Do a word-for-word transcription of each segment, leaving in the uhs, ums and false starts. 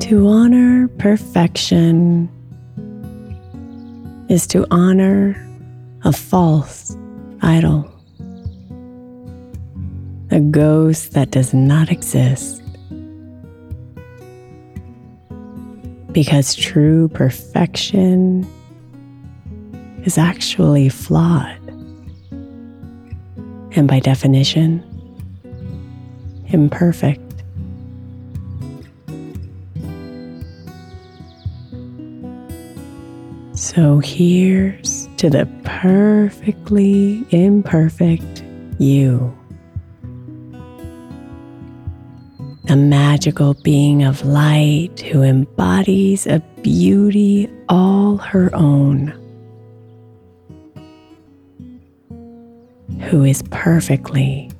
To honor perfection is to honor a false idol, a ghost that does not exist. Because true perfection is actually flawed, and by definition, imperfect. So here's to the perfectly imperfect you, a magical being of light who embodies a beauty all her own, who is perfectly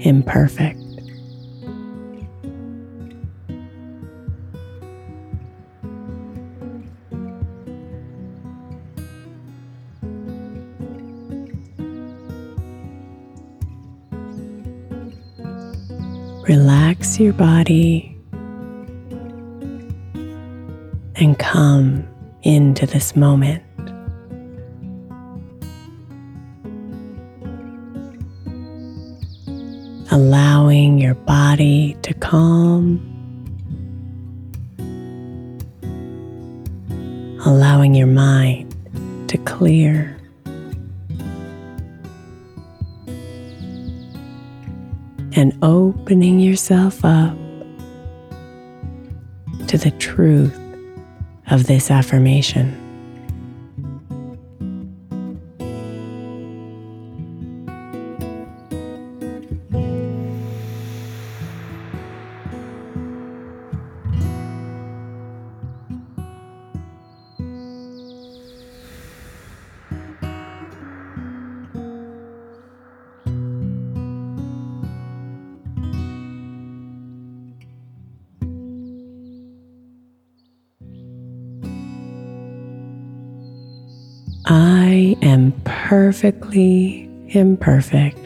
imperfect. Relax your body and come into this moment. Allowing your body to calm, allowing your mind to clear. And opening yourself up to the truth of this affirmation. I am perfectly imperfect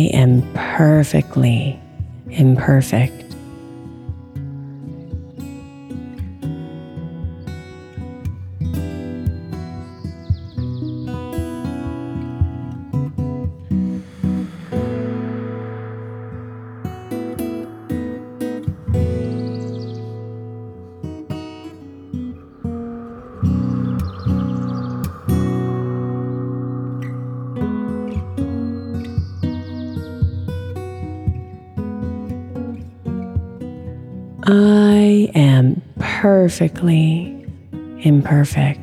I am perfectly imperfect. I am perfectly imperfect.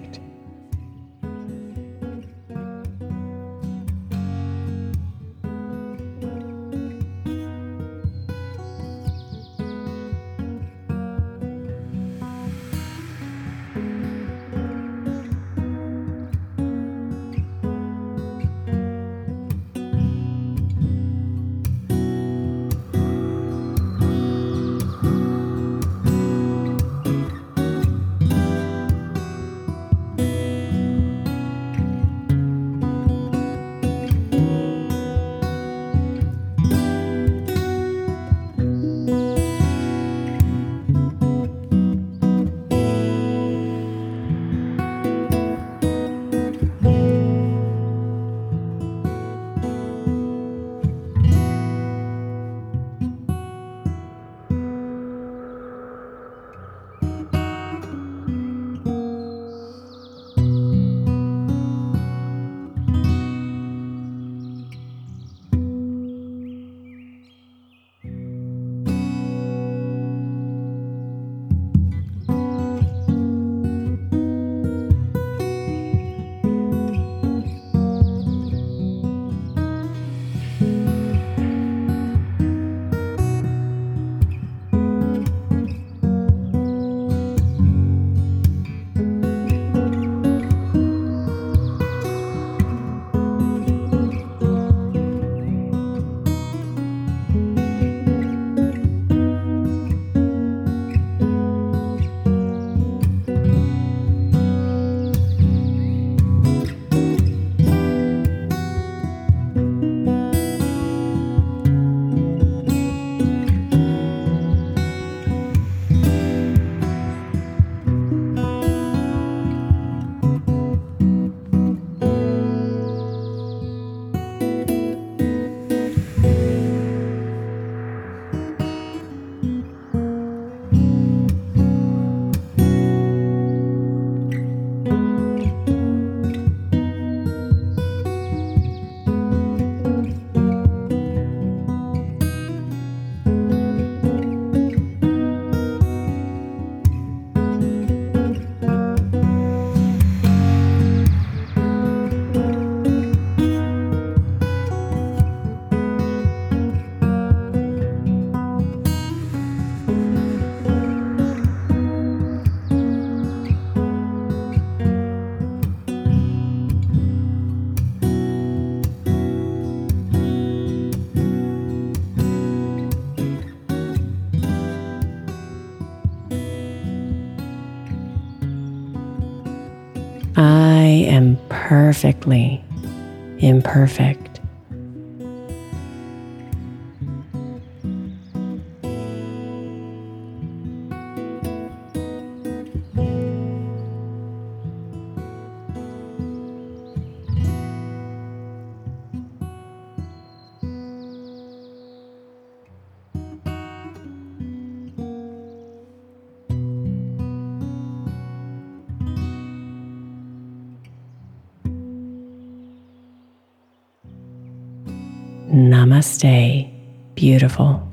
I am perfectly imperfect. Namaste, beautiful.